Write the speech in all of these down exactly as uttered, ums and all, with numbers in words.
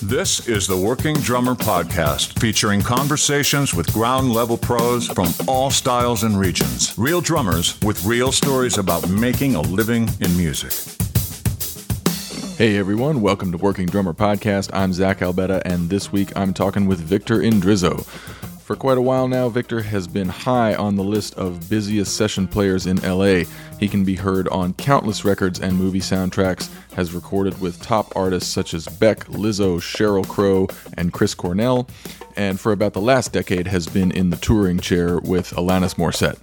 This is the Working Drummer Podcast, featuring conversations with ground-level pros from all styles and regions. Real drummers with real stories about making a living in music. Hey everyone, welcome to Working Drummer Podcast. I'm Zach Albetta, and this week I'm talking with Victor Indrizzo. For quite a while now, Victor has been high on the list of busiest session players in L A. He can be heard on countless records and movie soundtracks, has recorded with top artists such as Beck, Lizzo, Sheryl Crow, and Chris Cornell, and for about the last decade has been in the touring chair with Alanis Morissette.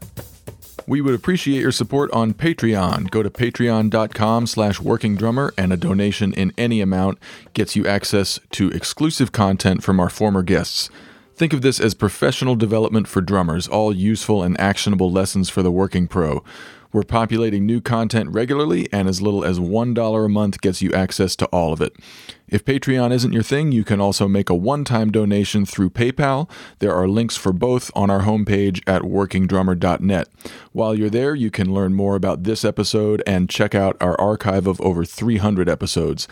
We would appreciate your support on Patreon. Go to patreon.com slash workingdrummer, and a donation in any amount gets you access to exclusive content from our former guests. Think of this as professional development for drummers, all useful and actionable lessons for the working pro. We're populating new content regularly, and as little as one dollar a month gets you access to all of it. If Patreon isn't your thing, you can also make a one-time donation through PayPal. There are links for both on our homepage at working drummer dot net. While you're there, you can learn more about this episode and check out our archive of over three hundred episodes.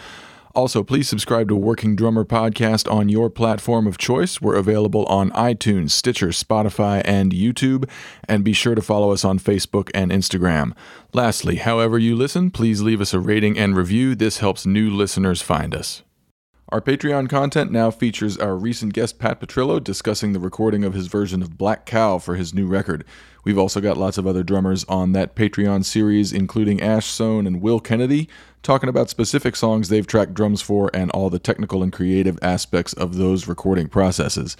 Also, please subscribe to Working Drummer Podcast on your platform of choice. We're available on iTunes, Stitcher, Spotify, and YouTube. And be sure to follow us on Facebook and Instagram. Lastly, however you listen, please leave us a rating and review. This helps new listeners find us. Our Patreon content now features our recent guest Pat Petrillo discussing the recording of his version of Black Cow for his new record. We've also got lots of other drummers on that Patreon series, including Ash Soane and Will Kennedy, talking about specific songs they've tracked drums for and all the technical and creative aspects of those recording processes.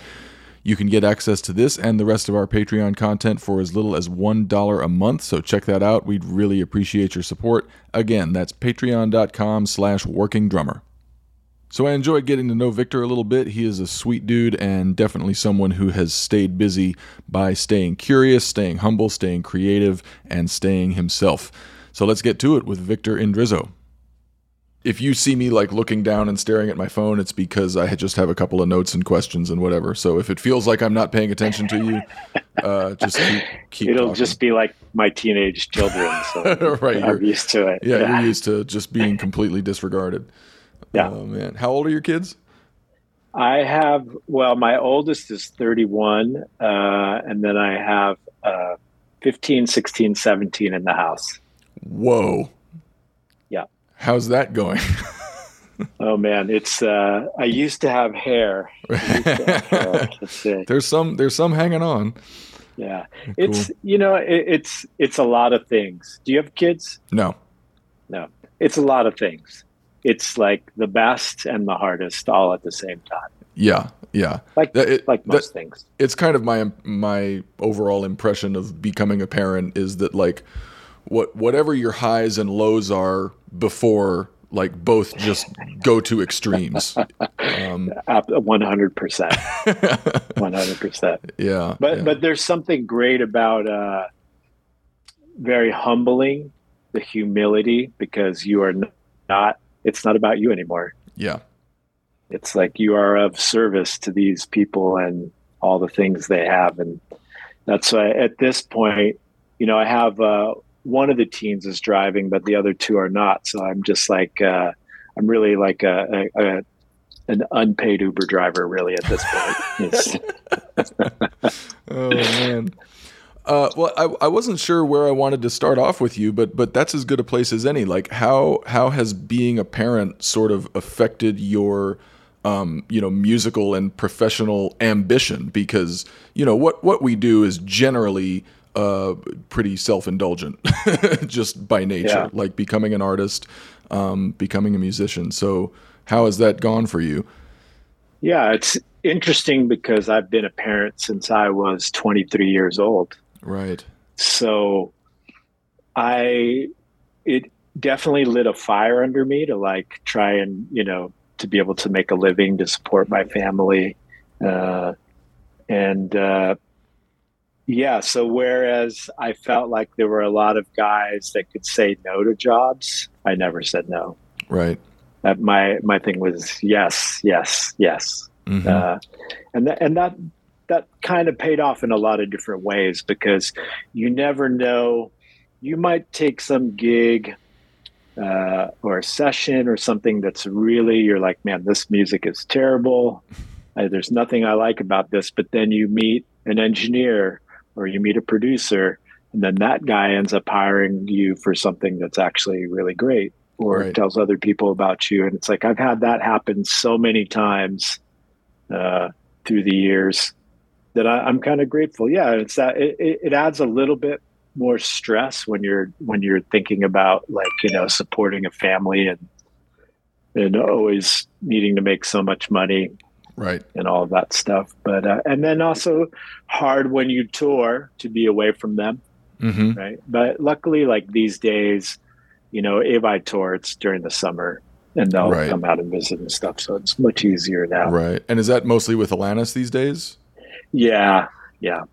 You can get access to this and the rest of our Patreon content for as little as one dollar a month, so check that out. We'd really appreciate your support. Again, that's patreon.com slash workingdrummer. So I enjoyed getting to know Victor a little bit. He is a sweet dude and definitely someone who has stayed busy by staying curious, staying humble, staying creative, and staying himself. So let's get to it with Victor Indrizzo. If you see me like looking down and staring at my phone, it's because I just have a couple of notes and questions and whatever. So if it feels like I'm not paying attention to you, uh, just keep, keep It'll talking. Just be like my teenage children. So right, I'm used to it. Yeah, yeah, you're used to just being completely disregarded. Yeah. Oh, man. How old are your kids? I have, well, my oldest is thirty-one, uh, and then I have uh, fifteen, sixteen, seventeen in the house. Whoa. Yeah. How's that going? Oh, man. It's, uh, I used to have hair. I used to have hair. Let's see. There's some, there's some hanging on. Yeah. Cool. It's, you know, it, it's, it's a lot of things. Do you have kids? No. No. It's a lot of things. It's like the best and the hardest all at the same time. Yeah, yeah. Like it, like most that, things. It's kind of my my overall impression of becoming a parent is that like what whatever your highs and lows are before, like both just go to extremes. Um, one hundred percent. one hundred percent. Yeah. But yeah. But there's something great about uh, very humbling, the humility, because you are not – it's not about you anymore. Yeah. It's like you are of service to these people and all the things they have. And that's why at this point, you know, I have uh, one of the teens is driving, but the other two are not. So I'm just like, uh, I'm really like a, a, a an unpaid Uber driver really at this point. Oh, man. Uh, well, I, I wasn't sure where I wanted to start off with you, but but that's as good a place as any. Like, how how has being a parent sort of affected your, um, you know, musical and professional ambition? Because you know what what we do is generally uh, pretty self-indulgent, just by nature. Yeah. Like becoming an artist, um, becoming a musician. So how has that gone for you? Yeah, it's interesting because I've been a parent since I was twenty-three years old. Right. So I, it definitely lit a fire under me to like try and, you know, to be able to make a living, to support my family. Uh, and, uh, yeah. So whereas I felt like there were a lot of guys that could say no to jobs, I never said no. Right. Uh, my, my thing was yes, yes, yes. Mm-hmm. Uh, and that, and that, that kind of paid off in a lot of different ways because you never know. You might take some gig uh, or a session or something that's really, you're like, man, this music is terrible. Uh, there's nothing I like about this. But then you meet an engineer or you meet a producer, and then that guy ends up hiring you for something that's actually really great, or right. tells other people about you. And it's like, I've had that happen so many times uh, through the years that I, I'm kind of grateful. Yeah. It's that it, it adds a little bit more stress when you're, when you're thinking about, like, you know, supporting a family and, and always needing to make so much money. Right. And all of that stuff. But, uh, and then also hard when you tour to be away from them. Mm-hmm. Right. But luckily, like these days, you know, if I tour, it's during the summer and they'll right. come out and visit and stuff. So it's much easier now. Right. And is that mostly with Alanis these days? Yeah. Yeah.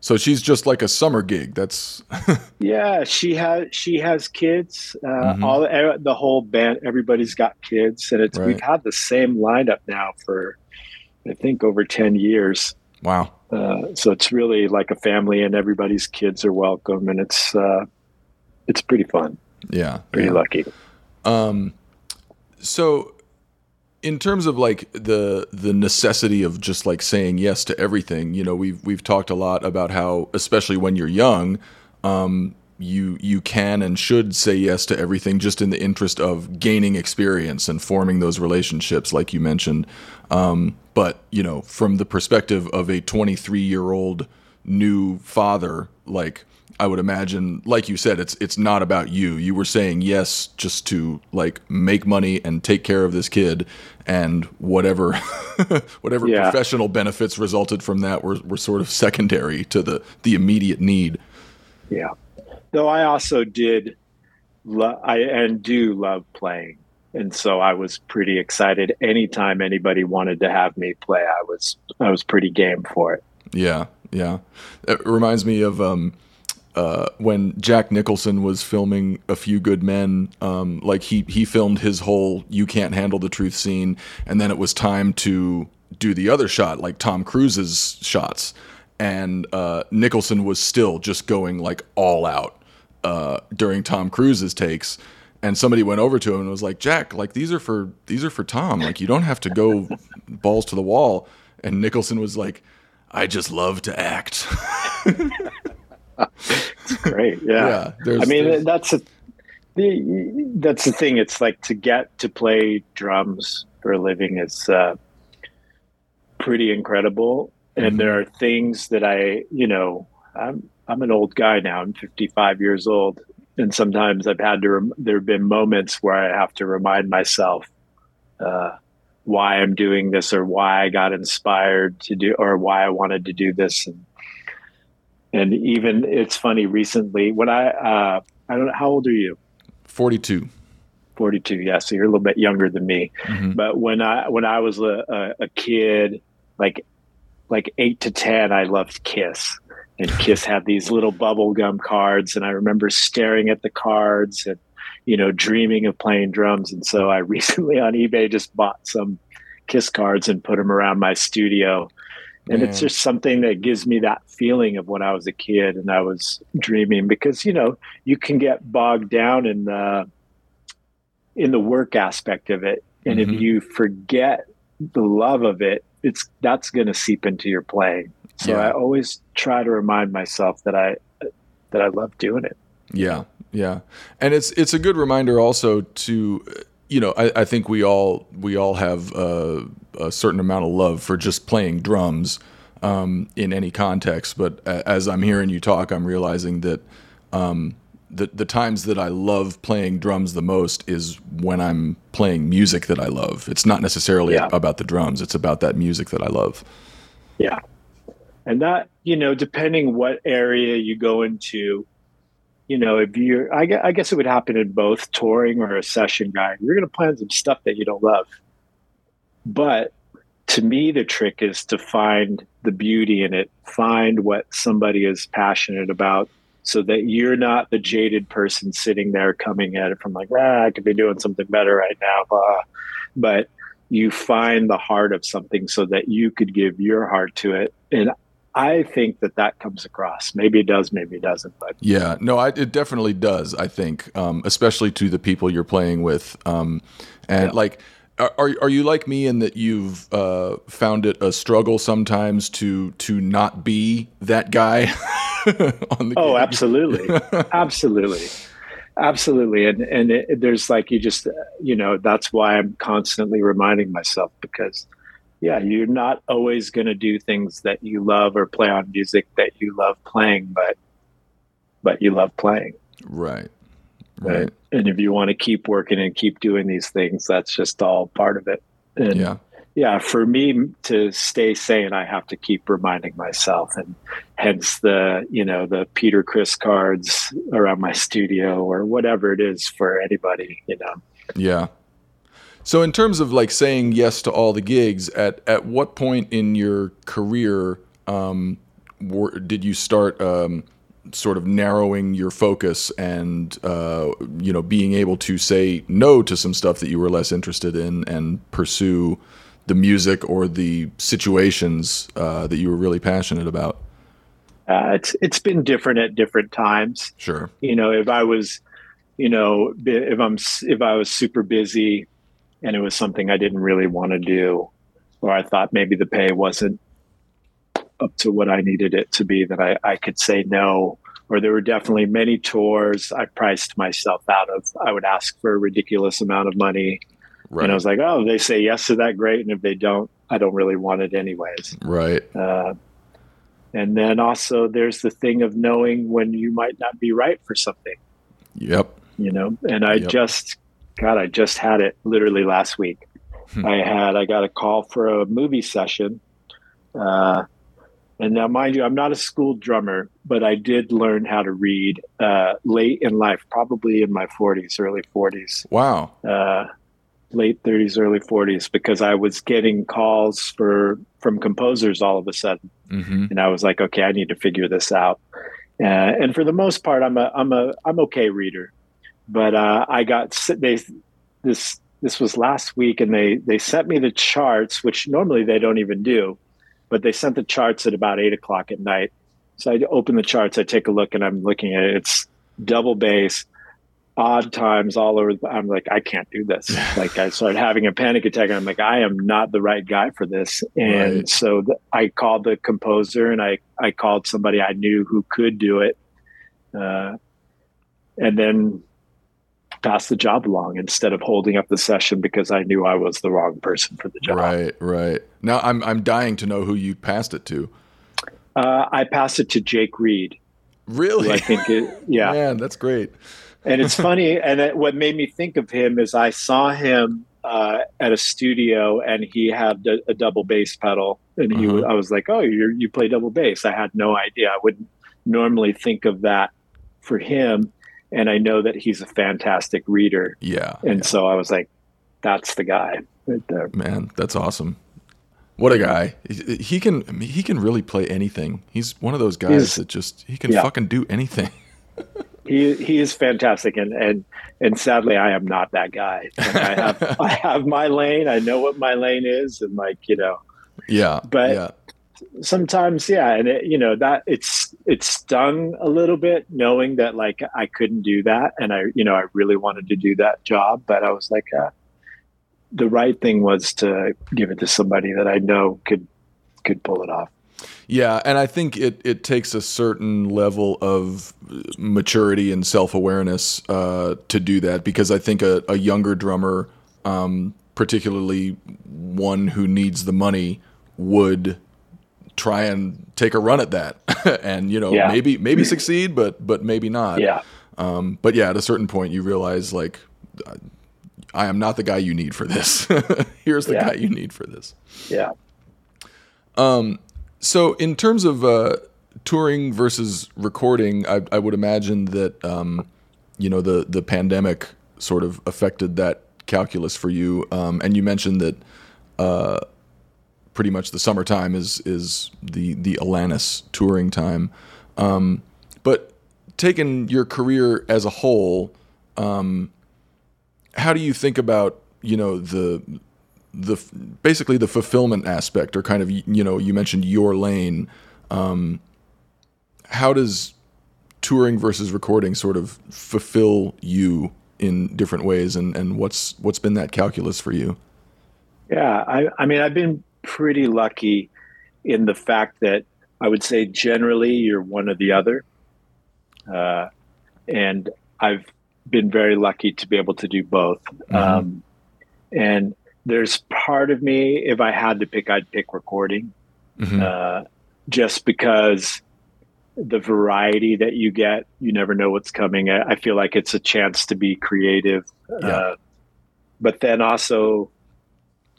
So she's just like a summer gig. That's yeah. She has, she has kids, uh, mm-hmm. all the whole band, everybody's got kids, and it's, right. we've had the same lineup now for, I think, over ten years. Wow. Uh, so it's really like a family, and everybody's kids are welcome, and it's uh, it's pretty fun. Yeah. Pretty yeah. lucky. Um, so in terms of like the the necessity of just like saying yes to everything, you know, we've we've talked a lot about how, especially when you're young, um, you you can and should say yes to everything just in the interest of gaining experience and forming those relationships, like you mentioned. Um, but, you know, from the perspective of a twenty-three-year-old new father, like, I would imagine, like you said, it's it's not about you. You were saying yes just to, like, make money and take care of this kid, and whatever whatever yeah. professional benefits resulted from that were, were sort of secondary to the, the immediate need. Yeah. Though I also did lo- I and do love playing. And so I was pretty excited. Anytime anybody wanted to have me play, I was I was pretty game for it. Yeah, yeah. It reminds me of... Um, Uh, when Jack Nicholson was filming A Few Good Men, um, like he, he filmed his whole You Can't Handle the Truth scene, and then it was time to do the other shot, like Tom Cruise's shots. And uh, Nicholson was still just going like all out uh, during Tom Cruise's takes. And somebody went over to him and was like, Jack, like these are for these are for Tom. Like, you don't have to go balls to the wall. And Nicholson was like, I just love to act. It's great. Yeah, yeah I mean there's... that's a the, that's the thing. It's like, to get to play drums for a living is uh, pretty incredible. And mm-hmm. there are things that I, you know, I'm I'm an old guy now. I'm fifty-five years old, and sometimes I've had to. Rem- there have been moments where I have to remind myself uh, why I'm doing this, or why I got inspired to do, or why I wanted to do this. And, And even, it's funny, recently, when I, uh, I don't know, how old are you? forty-two. forty-two, yeah, so you're a little bit younger than me. Mm-hmm. But when I when I was a, a kid, like like eight to ten, I loved Kiss. And Kiss had these little bubblegum cards, and I remember staring at the cards and, you know, dreaming of playing drums. And so I recently on eBay just bought some Kiss cards and put them around my studio. And Man. It's just something that gives me that feeling of when I was a kid and I was dreaming, because, you know, you can get bogged down in the, in the work aspect of it. And mm-hmm. if you forget the love of it, it's, that's going to seep into your playing. So yeah. I always try to remind myself that I, that I love doing it. Yeah. Yeah. And it's, it's a good reminder also to, you know, I, I think we all, we all have, uh, a certain amount of love for just playing drums um, in any context. But as I'm hearing you talk, I'm realizing that um, the, the times that I love playing drums the most is when I'm playing music that I love. It's not necessarily yeah. about the drums. It's about that music that I love. Yeah. And that, you know, depending what area you go into, you know, if you're, I guess, I guess it would happen in both touring or a session guy, you're going to play some stuff that you don't love. But to me, the trick is to find the beauty in it, find what somebody is passionate about, so that you're not the jaded person sitting there coming at it from like, ah, I could be doing something better right now. Blah. But you find the heart of something so that you could give your heart to it. And I think that that comes across. Maybe it does, maybe it doesn't. But yeah, no, I, it definitely does, I think, um, especially to the people you're playing with. Um, and yeah. like, are are you like me in that you've uh, found it a struggle sometimes to to not be that guy on the Oh, game? absolutely. Absolutely. Absolutely. And, and it, there's like, you just, you know, that's why I'm constantly reminding myself, because yeah, you're not always going to do things that you love or play on music that you love playing, but, but you love playing. Right. Right. And, and if you want to keep working and keep doing these things, that's just all part of it. And yeah. Yeah. For me to stay sane, I have to keep reminding myself, and hence the, you know, the Peter Criss cards around my studio or whatever it is for anybody, you know? Yeah. So in terms of like saying yes to all the gigs, at, at what point in your career, um, were, did you start, um, sort of narrowing your focus and, uh, you know, being able to say no to some stuff that you were less interested in and pursue the music or the situations uh, that you were really passionate about? Uh, it's it's been different at different times. Sure. You know, if I was, you know, if I'm if I was super busy and it was something I didn't really want to do, or I thought maybe the pay wasn't up to what I needed it to be, that I, I could say no. Or there were definitely many tours I priced myself out of. I would ask for a ridiculous amount of money. Right. And I was like, oh, if they say yes to that, great. And if they don't, I don't really want it anyways. Right. Uh, and then also there's the thing of knowing when you might not be right for something. Yep. You know, and I yep. just, God, I just had it literally last week. I had, I got a call for a movie session. Uh, and now, mind you, I'm not a school drummer, but I did learn how to read uh, late in life, probably in my forties, early forties. Wow. Uh, late thirties, early forties, because I was getting calls for from composers all of a sudden, mm-hmm. and I was like, okay, I need to figure this out. Uh, and for the most part, I'm a I'm a I'm okay reader, but uh, I got they this this was last week, and they they sent me the charts, which normally they don't even do. But they sent the charts at about eight o'clock at night. So I open the charts, I take a look, and I'm looking at it. It's double bass, odd times all over. The, I'm like, I can't do this. Like, I started having a panic attack. And I'm like, I am not the right guy for this. And right. so th- I called the composer, and I, I called somebody I knew who could do it. Uh, and then pass the job along instead of holding up the session because I knew I was the wrong person for the job. Right, right. Now I'm I'm dying to know who you passed it to. Uh, I passed it to Jake Reed. Really? I think it, yeah. Man, that's great. And it's funny. And it, what made me think of him is I saw him uh, at a studio, and he had a, a double bass pedal, and he uh-huh. I was like, oh, you you play double bass. I had no idea. I wouldn't normally think of that for him. And I know that he's a fantastic reader. Yeah. And yeah. so I was like, that's the guy right there. Man, that's awesome. What a guy. He, he can I mean, he can really play anything. He's one of those guys he's, that just, he can yeah. fucking do anything. he he is fantastic. And, and, and sadly, I am not that guy. Like I have I have my lane. I know what my lane is. And like, you know. Yeah. But yeah. sometimes yeah and it, you know that it's it's stung a little bit knowing that like I couldn't do that, and I you know I really wanted to do that job, but I was like uh, the right thing was to give it to somebody that I know could could pull it off. Yeah, and I think it it takes a certain level of maturity and self-awareness uh to do that, because I think a, a younger drummer, um particularly one who needs the money, would try and take a run at that and, you know, yeah. maybe, maybe succeed, but, but maybe not. Yeah. Um, but yeah, at a certain point you realize like, I am not the guy you need for this. Here's the yeah. guy you need for this. Yeah. Um, so in terms of, uh, touring versus recording, I, I would imagine that, um, you know, the, the pandemic sort of affected that calculus for you. Um, and you mentioned that, uh, pretty much the summertime is is the the Alanis touring time, um, but taking your career as a whole, um, how do you think about you know the the basically the fulfillment aspect, or kind of you know you mentioned your lane, Um, how does touring versus recording sort of fulfill you in different ways, and, and what's what's been that calculus for you? Yeah, I, I mean, I've been pretty lucky in the fact that I would say generally you're one or the other. Uh, and I've been very lucky to be able to do both. Mm-hmm. Um, and there's part of me, if I had to pick, I'd pick recording. Mm-hmm. Uh, just because the variety that you get, you never know what's coming. I, I feel like it's a chance to be creative. Yeah. Uh, but then also,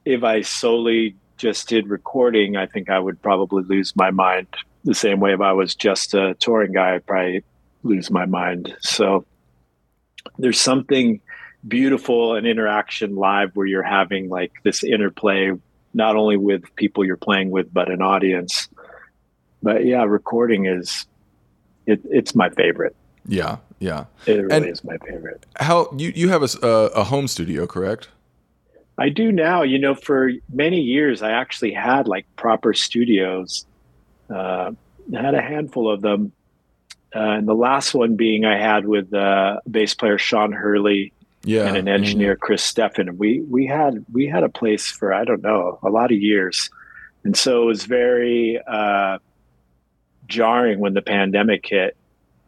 if I solely just did recording, I think I would probably lose my mind. The same way if I was just a touring guy, I'd probably lose my mind. So there's something beautiful in interaction live where you're having like this interplay, not only with people you're playing with, but an audience. But yeah, recording is, it, it's my favorite. Yeah, yeah. It really and is my favorite. How you, you have a, a home studio, correct? I do now. You know, for many years, I actually had like proper studios. Uh, I had a handful of them. Uh, and the last one being I had with uh, bass player Sean Hurley yeah, and an engineer, mm-hmm. Chris Stephan. We we had we had a place for, I don't know, a lot of years. And so it was very uh, jarring when the pandemic hit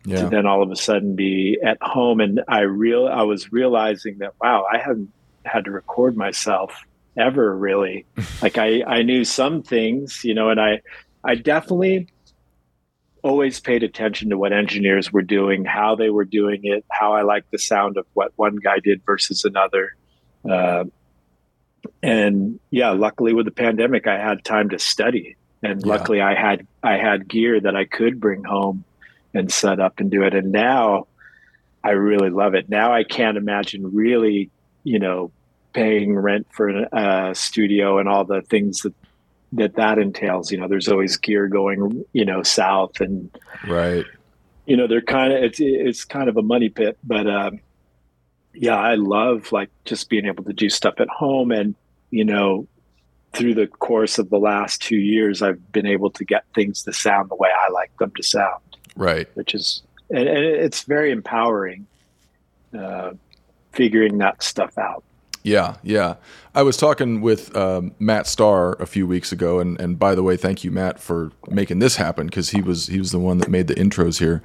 yeah. to then all of a sudden be at home. And I real I was realizing that, wow, I haven't had to record myself ever really. Like I, I knew some things, you know, and I, I definitely always paid attention to what engineers were doing, how they were doing it, how I liked the sound of what one guy did versus another. Uh, and yeah, luckily with the pandemic, I had time to study, and yeah. luckily I had, I had gear that I could bring home and set up and do it. And now I really love it. Now I can't imagine really, you know, paying rent for a studio and all the things that, that that entails. You know, there's always gear going, you know, south, and right, you know, they're kind of, it's, it's kind of a money pit, but um, yeah, I love like just being able to do stuff at home. And, you know, through the course of the last two years, I've been able to get things to sound the way I like them to sound. Right. Which is, and, and it's very empowering, uh, figuring that stuff out. Yeah, yeah. I was talking with um, Matt Starr a few weeks ago, and, and by the way, thank you, Matt, for making this happen, because he was he was the one that made the intros here.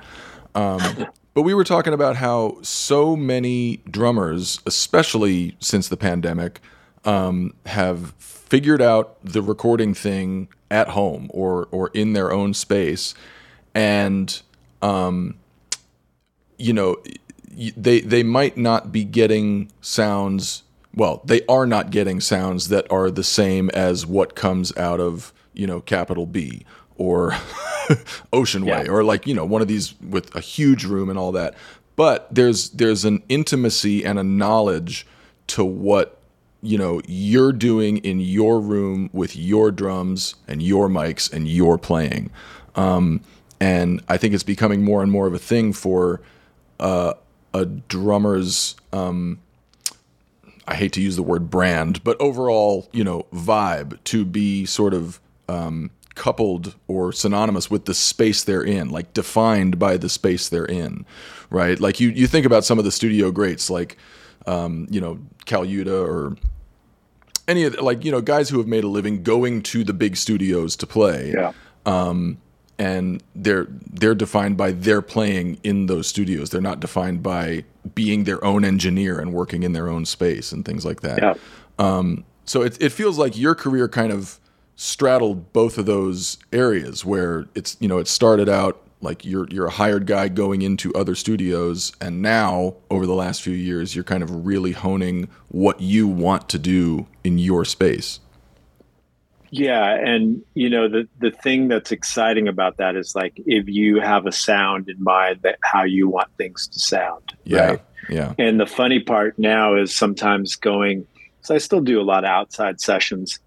Um, but we were talking about how so many drummers, especially since the pandemic, um, have figured out the recording thing at home or or in their own space, and um, you know, they they might not be getting sounds. Well, they are not getting sounds that are the same as what comes out of, you know, Capital B or Ocean Way yeah. or like, you know, one of these with a huge room and all that. But there's there's an intimacy and a knowledge to what, you know, you're doing in your room with your drums and your mics and your playing. Um, and I think it's becoming more and more of a thing for uh, a drummer's... Um, I hate to use the word brand, but overall, you know, vibe to be sort of um, coupled or synonymous with the space they're in, like defined by the space they're in, right? Like you, you think about some of the studio greats, like, um, you know, Caluda or any of the, like, you know, guys who have made a living going to the big studios to play. Yeah. Um, and they're they're defined by their playing in those studios. They're not defined by being their own engineer and working in their own space and things like that. Yeah. Um, so it, it feels like your career kind of straddled both of those areas, where it's, you know, it started out like you're you're a hired guy going into other studios, and now over the last few years you're kind of really honing what you want to do in your space. Yeah. And, you know, the, the thing that's exciting about that is like, if you have a sound in mind that how you want things to sound. Yeah. Right? Yeah. And the funny part now is sometimes going, so I still do a lot of outside sessions,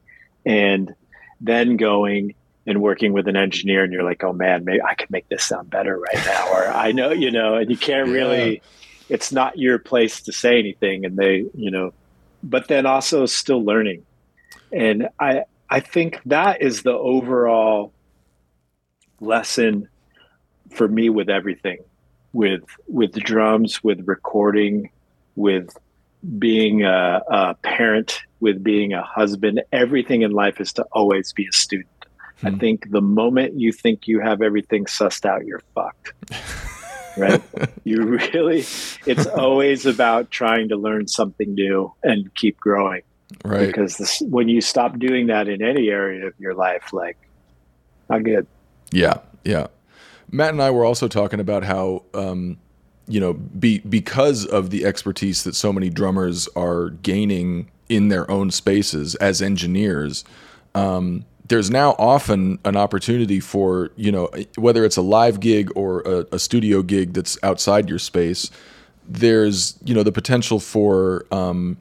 and then going and working with an engineer, and you're like, oh man, maybe I can make this sound better right now. Or I know, you know, and you can't really, yeah. it's not your place to say anything. And they, you know, but then also still learning. And I, I think that is the overall lesson for me with everything, with with drums, with recording, with being a, a parent, with being a husband. Everything in life is to always be a student. Hmm. I think the moment you think you have everything sussed out, you're fucked. Right? You really, it's always about trying to learn something new and keep growing. Right. Because this, when you stop doing that in any area of your life, like, not good. Yeah. Yeah. Matt and I were also talking about how, um, you know, be, because of the expertise that so many drummers are gaining in their own spaces as engineers, um, there's now often an opportunity for, you know, whether it's a live gig or a, a studio gig that's outside your space, there's, you know, the potential for um,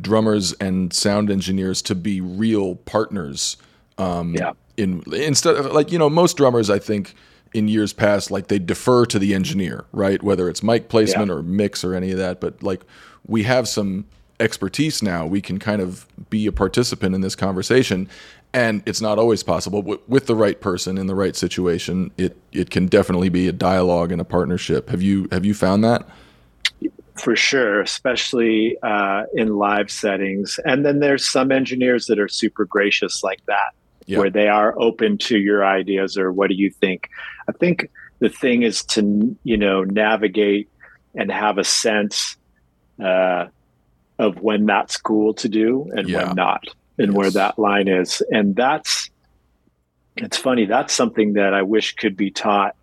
drummers and sound engineers to be real partners. Um, yeah. In instead of, like, you know, most drummers, I think, in years past, like, they defer to the engineer, right? Whether it's mic placement yeah. or mix or any of that. But, like, we have some expertise now. We can kind of be a participant in this conversation. And it's not always possible. But with the right person in the right situation, it, it can definitely be a dialogue and a partnership. Have you have you found that? For sure, especially uh, in live settings. And then there's some engineers that are super gracious like that, yeah. where they are open to your ideas or what do you think. I think the thing is to, you know, navigate and have a sense uh, of when that's cool to do and yeah. when not. And yes. where that line is. And that's, it's funny, that's something that I wish could be taught.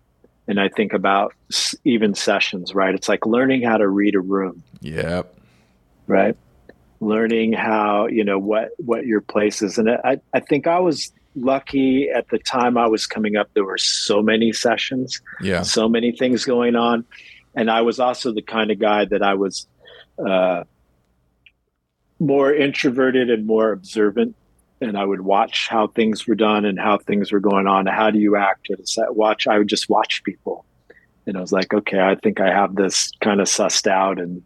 And I think about even sessions, right? It's like learning how to read a room. Yep. Right? Learning how, you know, what, what your place is. And I, I think I was lucky at the time I was coming up, there were so many sessions, yeah. so many things going on. And I was also the kind of guy that I was, uh, more introverted and more observant, and I would watch how things were done and how things were going on. How do you act? Or does that watch? I would just watch people, and I was like, okay, I think I have this kind of sussed out, and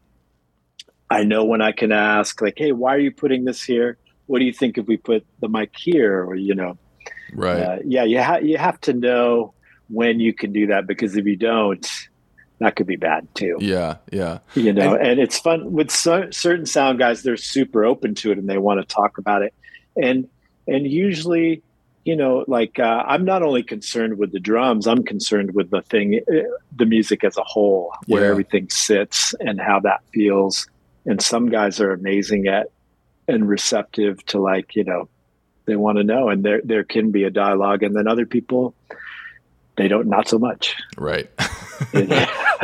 I know when I can ask, like, hey, why are you putting this here? What do you think if we put the mic here? Or, you know, right? Uh, yeah, you ha- you have to know when you can do that, because if you don't, that could be bad too. Yeah, yeah. You know, and, and it's fun with so, certain sound guys. They're super open to it and they want to talk about it. And and usually, you know, like uh, I'm not only concerned with the drums. I'm concerned with the thing, the music as a whole, where yeah. everything sits and how that feels. And some guys are amazing at and receptive to, like, you know, they want to know, and there there can be a dialogue. And then other people, they don't, not so much. Right.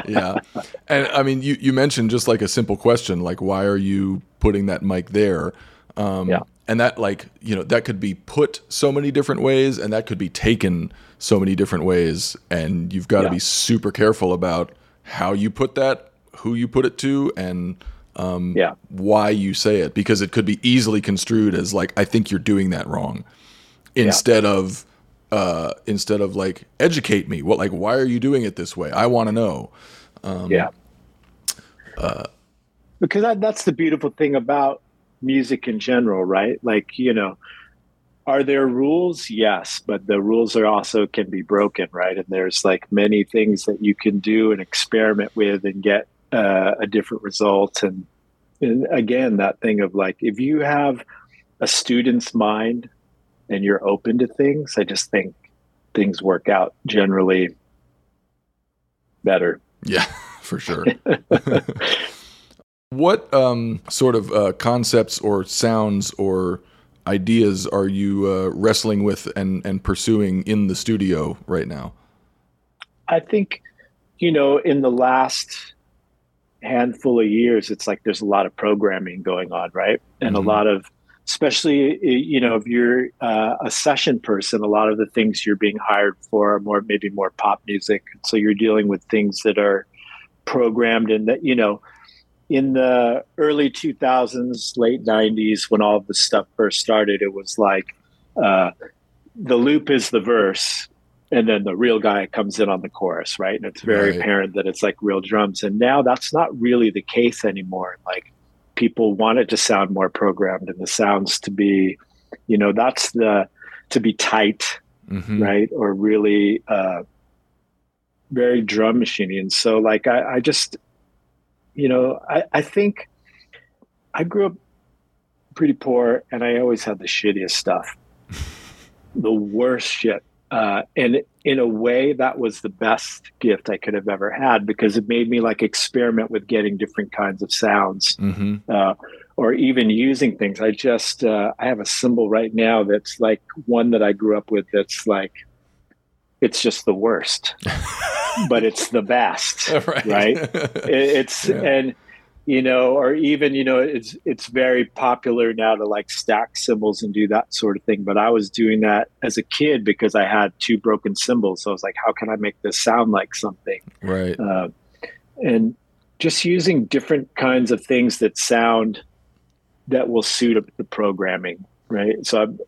Yeah. And I mean, you, you mentioned just like a simple question, like, why are you putting that mic there? Um, yeah. And that, like, you know, that could be put so many different ways, and that could be taken so many different ways. And you've got to yeah. be super careful about how you put that, who you put it to, and um, yeah. why you say it, because it could be easily construed as, like, I think you're doing that wrong, instead yeah. of, uh, instead of like, educate me. What, like, why are you doing it this way? I want to know. Um, yeah. Uh, because I, that's the beautiful thing about music in general, right? Like, you know, are there rules? Yes. But the rules are also can be broken, right? And there's, like, many things that you can do and experiment with and get uh, a different result. And, and again, that thing of, like, if you have a student's mind and you're open to things, I just think things work out generally better. Yeah, for sure. What um, sort of uh, concepts or sounds or ideas are you uh, wrestling with and, and pursuing in the studio right now? I think, you know, in the last handful of years, it's like there's a lot of programming going on, right? And mm-hmm. a lot of, especially, you know, if you're uh, a session person, a lot of the things you're being hired for are more, maybe more pop music. So you're dealing with things that are programmed, and that, you know, in the early two thousands, late nineties, when all of this stuff first started, it was like uh, the loop is the verse, and then the real guy comes in on the chorus, right? And it's very right. apparent that it's like real drums. And now that's not really the case anymore. Like, people want it to sound more programmed, and the sounds to be, you know, that's the, to be tight, mm-hmm. right? Or really uh, very drum machine-y. And so like, I, I just, you know, I, I think I grew up pretty poor and I always had the shittiest stuff, the worst shit. Uh, and in a way that was the best gift I could have ever had, because it made me like experiment with getting different kinds of sounds, mm-hmm. uh, or even using things. I just, uh, I have a cymbal right now that's like one that I grew up with. That's like, it's just the worst, but it's the best, right? right? It, it's, yeah. and you know, or even, you know, it's, it's very popular now to like stack cymbals and do that sort of thing. But I was doing that as a kid because I had two broken cymbals. So I was like, how can I make this sound like something? Right. Uh, and just using different kinds of things that sound that will suit up the programming. Right. So I'm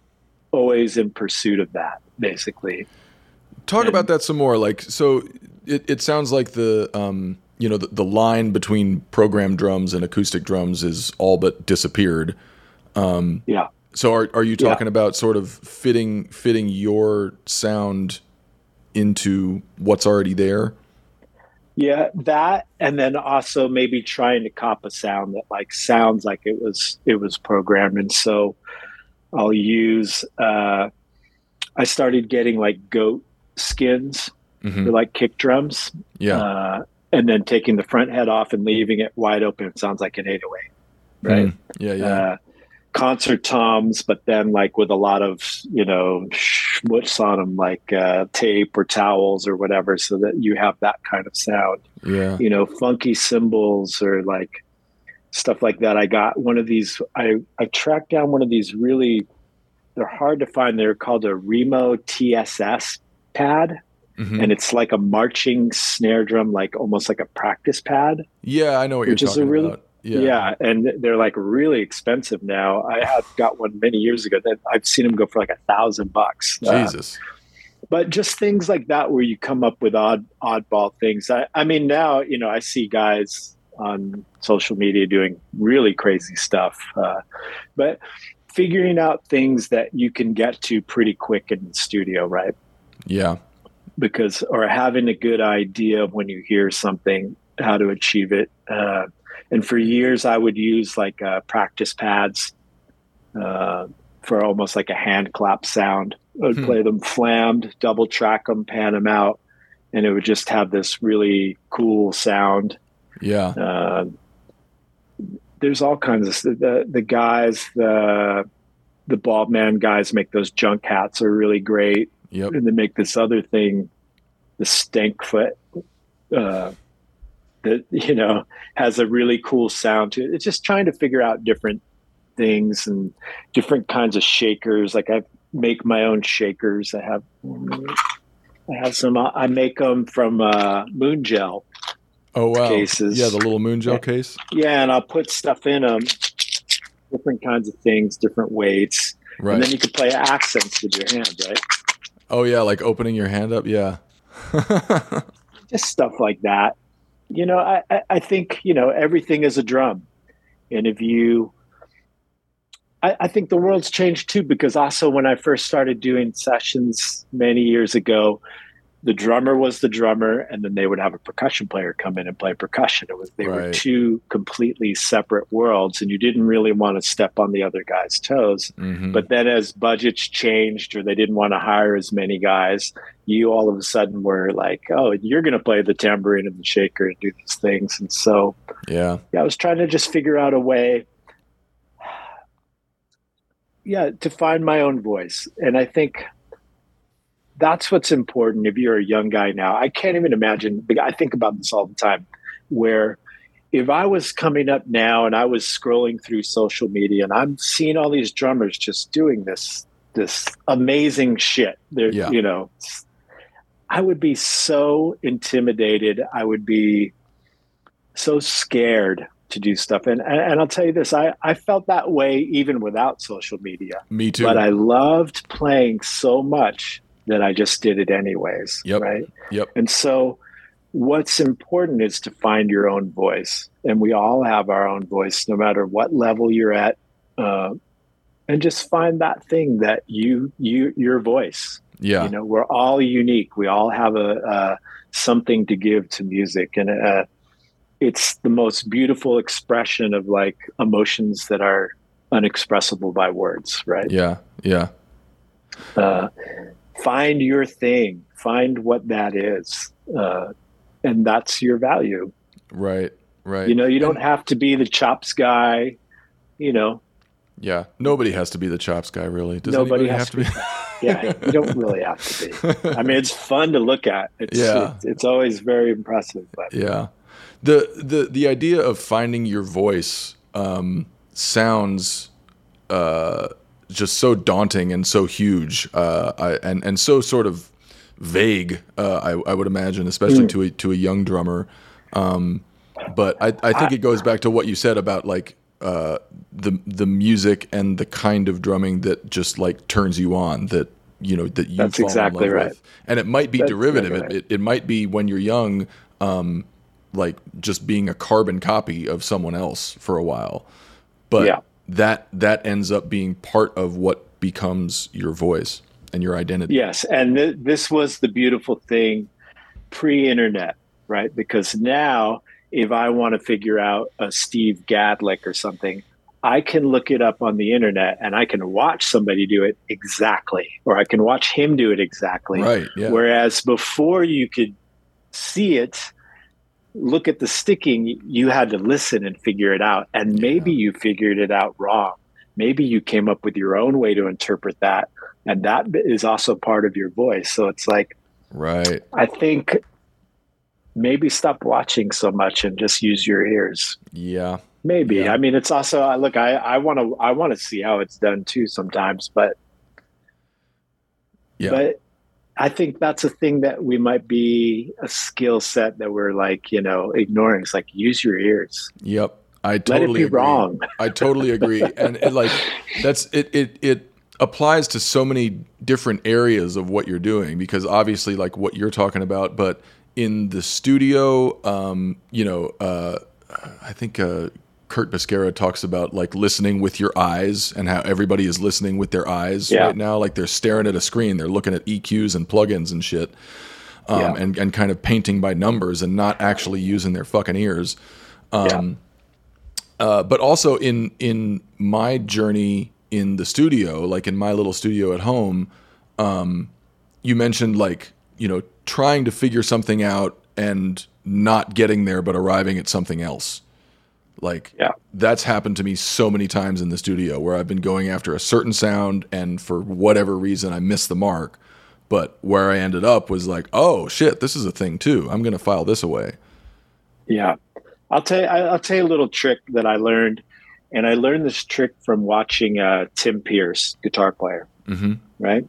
always in pursuit of that, basically. Talk and, about that some more. Like, so it, it sounds like the, um, you know, the, the line between programmed drums and acoustic drums is all but disappeared. Um, yeah. So are are you talking yeah. about sort of fitting fitting your sound into what's already there? Yeah, that, and then also maybe trying to cop a sound that like sounds like it was it was programmed. And so I'll use. Uh, I started getting like goat skins mm-hmm. for like kick drums. Yeah. Uh, and then taking the front head off and leaving it wide open. It sounds like an eight oh eight, right? Mm, yeah, yeah. Uh, concert toms, but then like with a lot of, you know, schmutz on them, like uh, tape or towels or whatever, so that you have that kind of sound. Yeah. You know, funky cymbals or like stuff like that. I got one of these, I, I tracked down one of these really, they're hard to find. They're called a Remo T S S pad. Mm-hmm. And it's like a marching snare drum, like almost like a practice pad. Yeah, I know what you're talking really, about. Yeah. yeah, and they're like really expensive now. I had got one many years ago. That I've seen them go for like a thousand bucks. Jesus. Uh, but just things like that where you come up with odd oddball things. I, I mean, now, you know, I see guys on social media doing really crazy stuff. Uh, but figuring out things that you can get to pretty quick in the studio, right? Yeah. Because, or having a good idea of when you hear something, how to achieve it. Uh, and for years, I would use like uh, practice pads uh, for almost like a hand clap sound. I would hmm. play them flammed, double track them, pan them out, and it would just have this really cool sound. Yeah. Uh, there's all kinds of stuff. The, the guys, the, the Bob Man guys make those junk hats are really great. Yep. And they make this other thing, the stank foot, uh, that, you know, has a really cool sound to it. It's just trying to figure out different things and different kinds of shakers. Like I make my own shakers. I have, I have some, I make them from uh, moon gel. Oh, wow. Cases. Yeah. The little moon gel yeah. case. Yeah. And I'll put stuff in them, different kinds of things, different weights. Right. And then you can play accents with your hand, right? Oh, yeah, like opening your hand up, yeah. Just stuff like that. You know, I, I think, you know, everything is a drum. And if you... I, I think the world's changed, too, because also when I first started doing sessions many years ago, the drummer was the drummer, and then they would have a percussion player come in and play percussion. It was They right. were two completely separate worlds, and you didn't really want to step on the other guy's toes. Mm-hmm. But then as budgets changed or they didn't want to hire as many guys, you all of a sudden were like, oh, you're going to play the tambourine and the shaker and do these things. And so yeah, yeah I was trying to just figure out a way yeah, to find my own voice. And I think... that's what's important if you're a young guy now. I can't even imagine. I think about this all the time, where if I was coming up now and I was scrolling through social media and I'm seeing all these drummers just doing this this amazing shit, yeah. you know, I would be so intimidated. I would be so scared to do stuff. And and I'll tell you this, I, I felt that way even without social media. Me too. But I loved playing so much that I just did it anyways, yep. right? Yep. And so what's important is to find your own voice. And we all have our own voice, no matter what level you're at. Uh, and just find that thing that you, you your voice. Yeah. You know, we're all unique. We all have a, a something to give to music, and uh, it's the most beautiful expression of like emotions that are unexpressible by words. Right. Yeah. Yeah. Uh, find your thing, find what that is. Uh, and that's your value. Right. Right. You know, you don't have to be the chops guy, you know? Yeah. Nobody has to be the chops guy, really. Does Nobody has have to be. be- Yeah, you don't really have to be. I mean, it's fun to look at. It's, yeah. it's, it's always very impressive. But. Yeah. The, the, the idea of finding your voice um, sounds uh, just so daunting and so huge uh, I, and, and so sort of vague, uh, I, I would imagine, especially mm. to, a, to a young drummer. Um, but I, I think I, it goes back to what you said about, like, uh, the, the music and the kind of drumming that just like turns you on, that, you know, that you that's fall exactly in love right. with. And it might be that's derivative. Exactly right. It, it might be when you're young, um, like just being a carbon copy of someone else for a while, but yeah. that, that ends up being part of what becomes your voice and your identity. Yes. And th- this was the beautiful thing pre-internet, right? Because now, if I want to figure out a Steve Gadlick or something, I can look it up on the internet and I can watch somebody do it exactly, or I can watch him do it exactly. Right, yeah. Whereas before you could see it, look at the sticking, you had to listen and figure it out. And maybe yeah. you figured it out wrong. Maybe you came up with your own way to interpret that. And that is also part of your voice. So it's like, right. I think... maybe stop watching so much and just use your ears. Yeah. Maybe. Yeah. I mean, it's also, look, I, I want to, I want to see how it's done too sometimes, but, yeah. but I think that's a thing that we might be a skill set that we're like, you know, ignoring. It's like, use your ears. Yep. I totally Let it be agree. wrong. I totally agree. And it, like, that's, it, it, it applies to so many different areas of what you're doing, because obviously like what you're talking about, but in the studio, um, you know, uh, I think uh, Kurt Piscara talks about like listening with your eyes and how everybody is listening with their eyes yeah. right now. Like they're staring at a screen, they're looking at E Qs and plugins and shit, um, yeah. and, and kind of painting by numbers and not actually using their fucking ears. Um, yeah. uh, but also in in my journey in the studio, like in my little studio at home, um, you mentioned like, you know, trying to figure something out and not getting there, but arriving at something else. Like yeah. that's happened to me so many times in the studio where I've been going after a certain sound and for whatever reason I missed the mark, but where I ended up was like, oh shit, this is a thing too. I'm going to file this away. Yeah. I'll tell you, I'll tell you a little trick that I learned, and I learned this trick from watching uh Tim Pierce, guitar player. Mm-hmm. Right.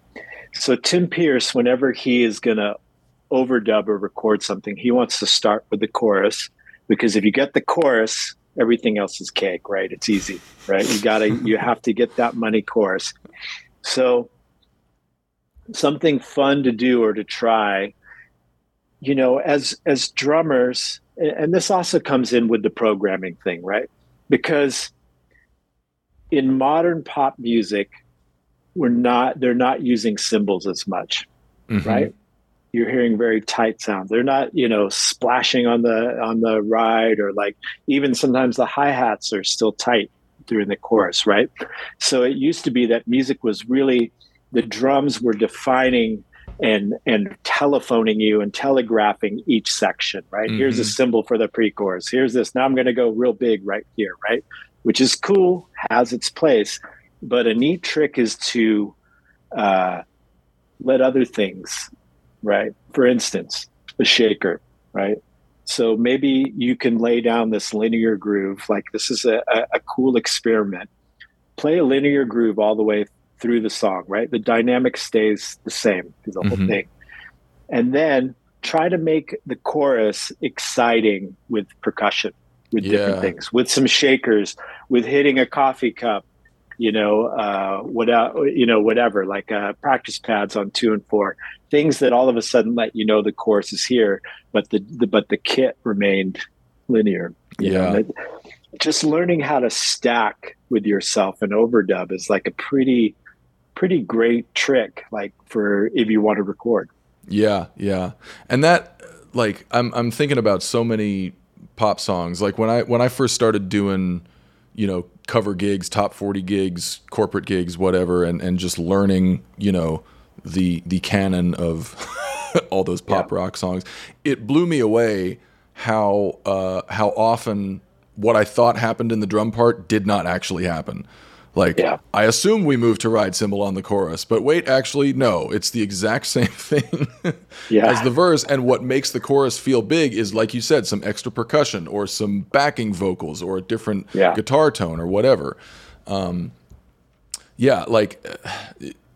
So Tim Pierce, whenever he is going to overdub or record something, he wants to start with the chorus, because if you get the chorus, everything else is cake, right? It's easy, right? You gotta, you have to get that money chorus. So something fun to do or to try, you know, as, as drummers, and this also comes in with the programming thing, right? Because in modern pop music, we're not, they're not using cymbals as much, mm-hmm. right? You're hearing very tight sounds. They're not, you know, splashing on the, on the ride, or like even sometimes the hi-hats are still tight during the chorus. Right. So it used to be that music was really, the drums were defining and, and telephoning you and telegraphing each section, right? Mm-hmm. Here's a cymbal for the pre-chorus. Here's this. Now I'm going to go real big right here. Right. Which is cool, has its place, but a neat trick is to uh, let other things, right? For instance, a shaker, right? So maybe you can lay down this linear groove. Like this is a, a, a cool experiment. Play a linear groove all the way through the song, right? The dynamic stays the same through the mm-hmm. whole thing. And then try to make the chorus exciting with percussion, with yeah. different things, with some shakers, with hitting a coffee cup, you know, uh, what, uh, you know, whatever, like uh, practice pads on two and four, things that all of a sudden let you know the chorus is here, but the, the but the kit remained linear. You yeah. know? Just learning how to stack with yourself and overdub is like a pretty, pretty great trick, like for if you want to record. Yeah, yeah. And that, like, I'm I'm thinking about so many pop songs. Like when I when I first started doing, you know, cover gigs, top forty gigs, corporate gigs, whatever, and, and just learning, you know, the the canon of all those pop yeah. rock songs, it blew me away how uh, how often what I thought happened in the drum part did not actually happen. Like, yeah. I assume we moved to ride cymbal on the chorus, but wait, actually, no, it's the exact same thing yeah. as the verse. And what makes the chorus feel big is, like you said, some extra percussion or some backing vocals or a different yeah. guitar tone or whatever. Um, yeah, like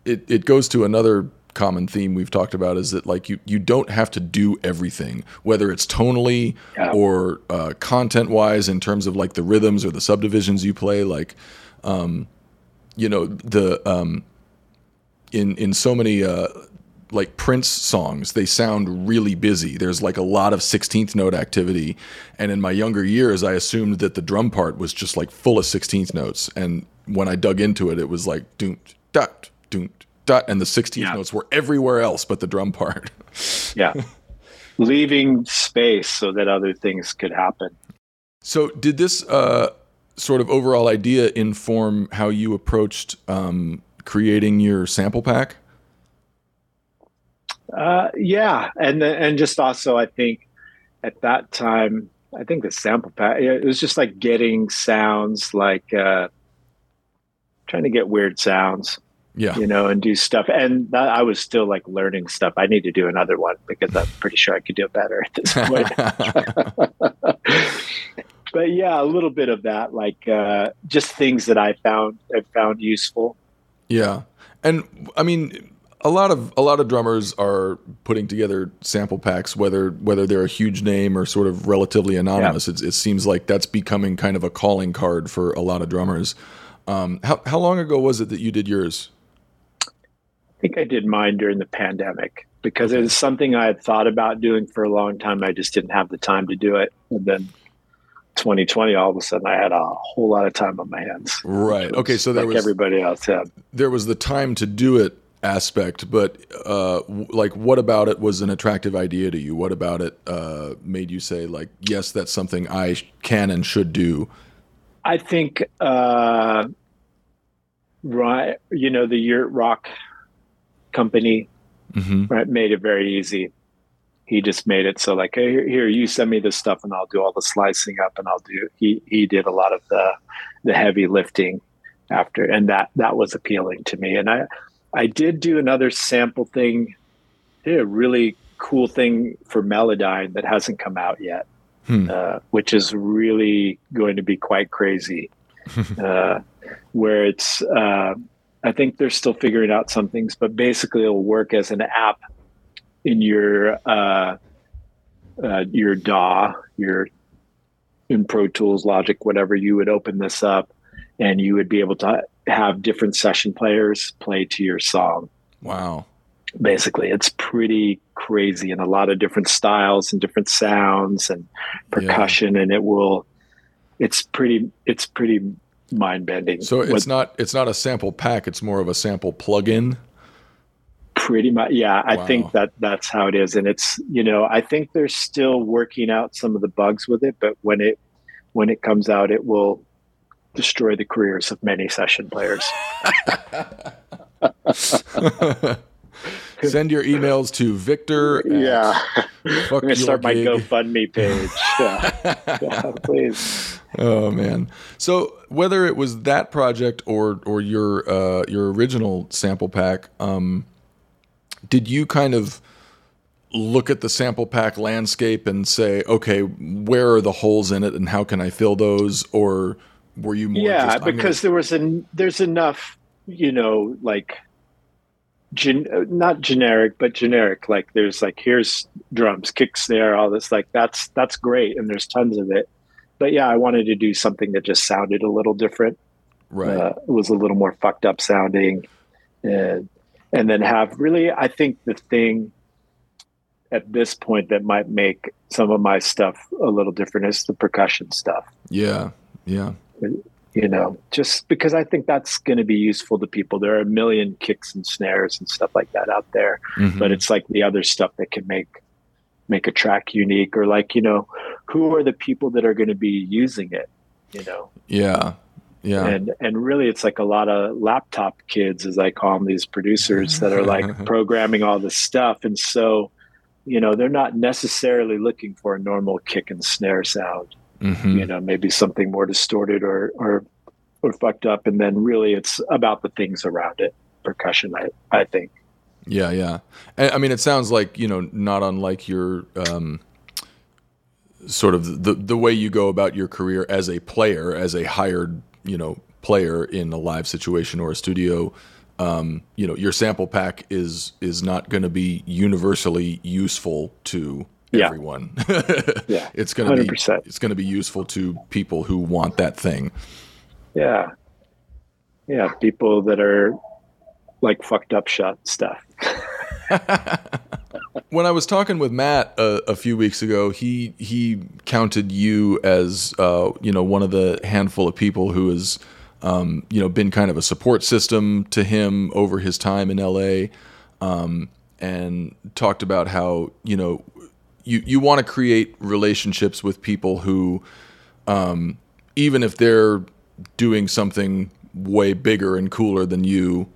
it, it goes to another common theme we've talked about, is that like you you don't have to do everything, whether it's tonally yeah. or uh, content wise in terms of like the rhythms or the subdivisions you play. Like um you know the um in in so many uh like Prince songs, they sound really busy. There's like a lot of sixteenth note activity, and in my younger years I assumed that the drum part was just like full of sixteenth notes, and when I dug into it, it was like doom dot doom dot, and the sixteenth yeah. notes were everywhere else but the drum part. Yeah. Leaving space so that other things could happen. So did this uh, sort of overall idea inform how you approached um, creating your sample pack? Uh, yeah. And and just also, I think at that time, I think the sample pack, it was just like getting sounds, like uh, trying to get weird sounds. Yeah, you know, and do stuff. And that, I was still like learning stuff. I need to do another one because I'm pretty sure I could do it better at this point. But yeah, a little bit of that, like uh, just things that I found I found useful. Yeah, and I mean, a lot of a lot of drummers are putting together sample packs, whether whether they're a huge name or sort of relatively anonymous. Yeah. It, it seems like that's becoming kind of a calling card for a lot of drummers. Um, how how long ago was it that you did yours? I think I did mine during the pandemic because it was something I had thought about doing for a long time. I just didn't have the time to do it. And then twenty twenty, all of a sudden I had a whole lot of time on my hands. Right. Okay. So there like was everybody else had. There was the time to do it aspect, but uh, like what about it was an attractive idea to you? What about it uh, made you say like, yes, that's something I can and should do? I think, uh, right. You know, the Yurt Rock Company mm-hmm. right, made it very easy. He just made it so like, hey, here, you send me this stuff and I'll do all the slicing up and I'll do, he, he did a lot of the, the heavy lifting after. And that, that was appealing to me. And I, I did do another sample thing. I did a really cool thing for Melodyne that hasn't come out yet, hmm. uh, which is really going to be quite crazy, uh, where it's, uh, I think they're still figuring out some things, but basically it'll work as an app in your uh, uh, your D A W, your in Pro Tools, Logic, whatever. You would open this up, and you would be able to have different session players play to your song. Wow! Basically, it's pretty crazy, and a lot of different styles and different sounds and percussion, yeah. and it will. It's pretty. It's pretty. Mind-bending. So it's With, not it's not a sample pack, it's more of a sample plug-in? Pretty much, yeah. I wow. think that that's how it is. And it's, you know, I think they're still working out some of the bugs with it, but when it when it comes out, it will destroy the careers of many session players. Send your emails to Victor. Yeah. I'm going to start my gig. GoFundMe page. Yeah. Yeah, please. Oh, man. So whether it was that project or or your uh, your original sample pack, um, did you kind of look at the sample pack landscape and say, okay, where are the holes in it and how can I fill those? Or were you more Yeah, just, because gonna... there was an, there's enough, you know, like – Gen- not generic, but generic. Like there's like, here's drums, kicks there, all this, like that's, that's great. And there's tons of it, but yeah, I wanted to do something that just sounded a little different. Right. Uh, it was a little more fucked up sounding and, and then have really, I think the thing at this point that might make some of my stuff a little different is the percussion stuff. Yeah. Yeah. you know, just because I think that's going to be useful to people. There are a million kicks and snares and stuff like that out there, mm-hmm. but it's like the other stuff that can make, make a track unique, or like, you know, who are the people that are going to be using it, you know? Yeah. Yeah. And, and really it's like a lot of laptop kids, as I call them, these producers that are like programming all this stuff. And so, you know, they're not necessarily looking for a normal kick and snare sound, mm-hmm. you know, maybe something more distorted or, or, or fucked up. And then really it's about the things around it. Percussion, I, I think. Yeah. Yeah. And, I mean, it sounds like, you know, not unlike your, um, sort of the, the way you go about your career as a player, as a hired, you know, player in a live situation or a studio, um, you know, your sample pack is, is not going to be universally useful to yeah. everyone. yeah. It's going to be, it's going to be useful to people who want that thing. Yeah. Yeah. People that are like fucked up shot stuff. When I was talking with Matt uh, a few weeks ago, he he counted you as uh, you know, one of the handful of people who has um, you know, been kind of a support system to him over his time in L A, um, and talked about how, you know, you you want to create relationships with people who, um, even if they're doing something way bigger and cooler than you,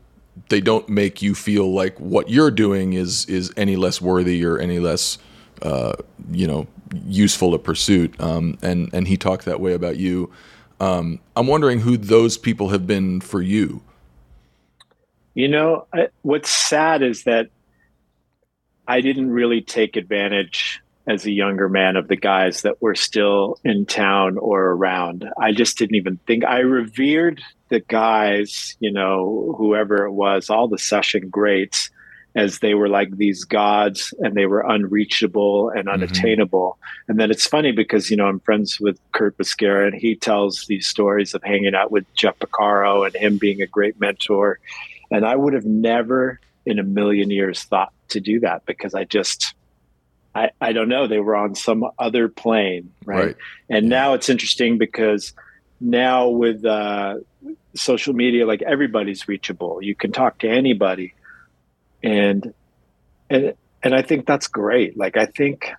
they don't make you feel like what you're doing is, is any less worthy or any less, uh, you know, useful a pursuit. Um, and, and he talked that way about you. Um, I'm wondering who those people have been for you. You know, I, what's sad is that I didn't really take advantage as a younger man of the guys that were still in town or around. I just didn't even think. I revered the guys, you know, whoever it was, all the session greats, as they were like these gods, and they were unreachable and unattainable. Mm-hmm. And then it's funny because, you know, I'm friends with Kurt Piscara, and he tells these stories of hanging out with Jeff Porcaro and him being a great mentor. And I would have never in a million years thought to do that, because I just, I, I don't know, they were on some other plane, right? right. And yeah. now it's interesting because now with uh, social media, like everybody's reachable. You can talk to anybody, and and and I think that's great. Like, I think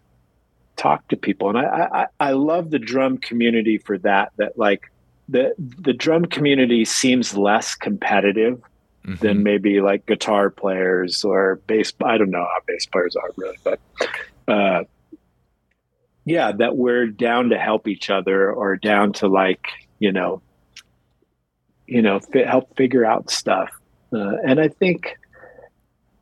talk to people, and I I, I love the drum community for that. That like the the drum community seems less competitive mm-hmm. than maybe like guitar players or bass. I don't know how bass players are really, but. Uh, yeah, that we're down to help each other, or down to like, you know, you know, fi- help figure out stuff. Uh, and I think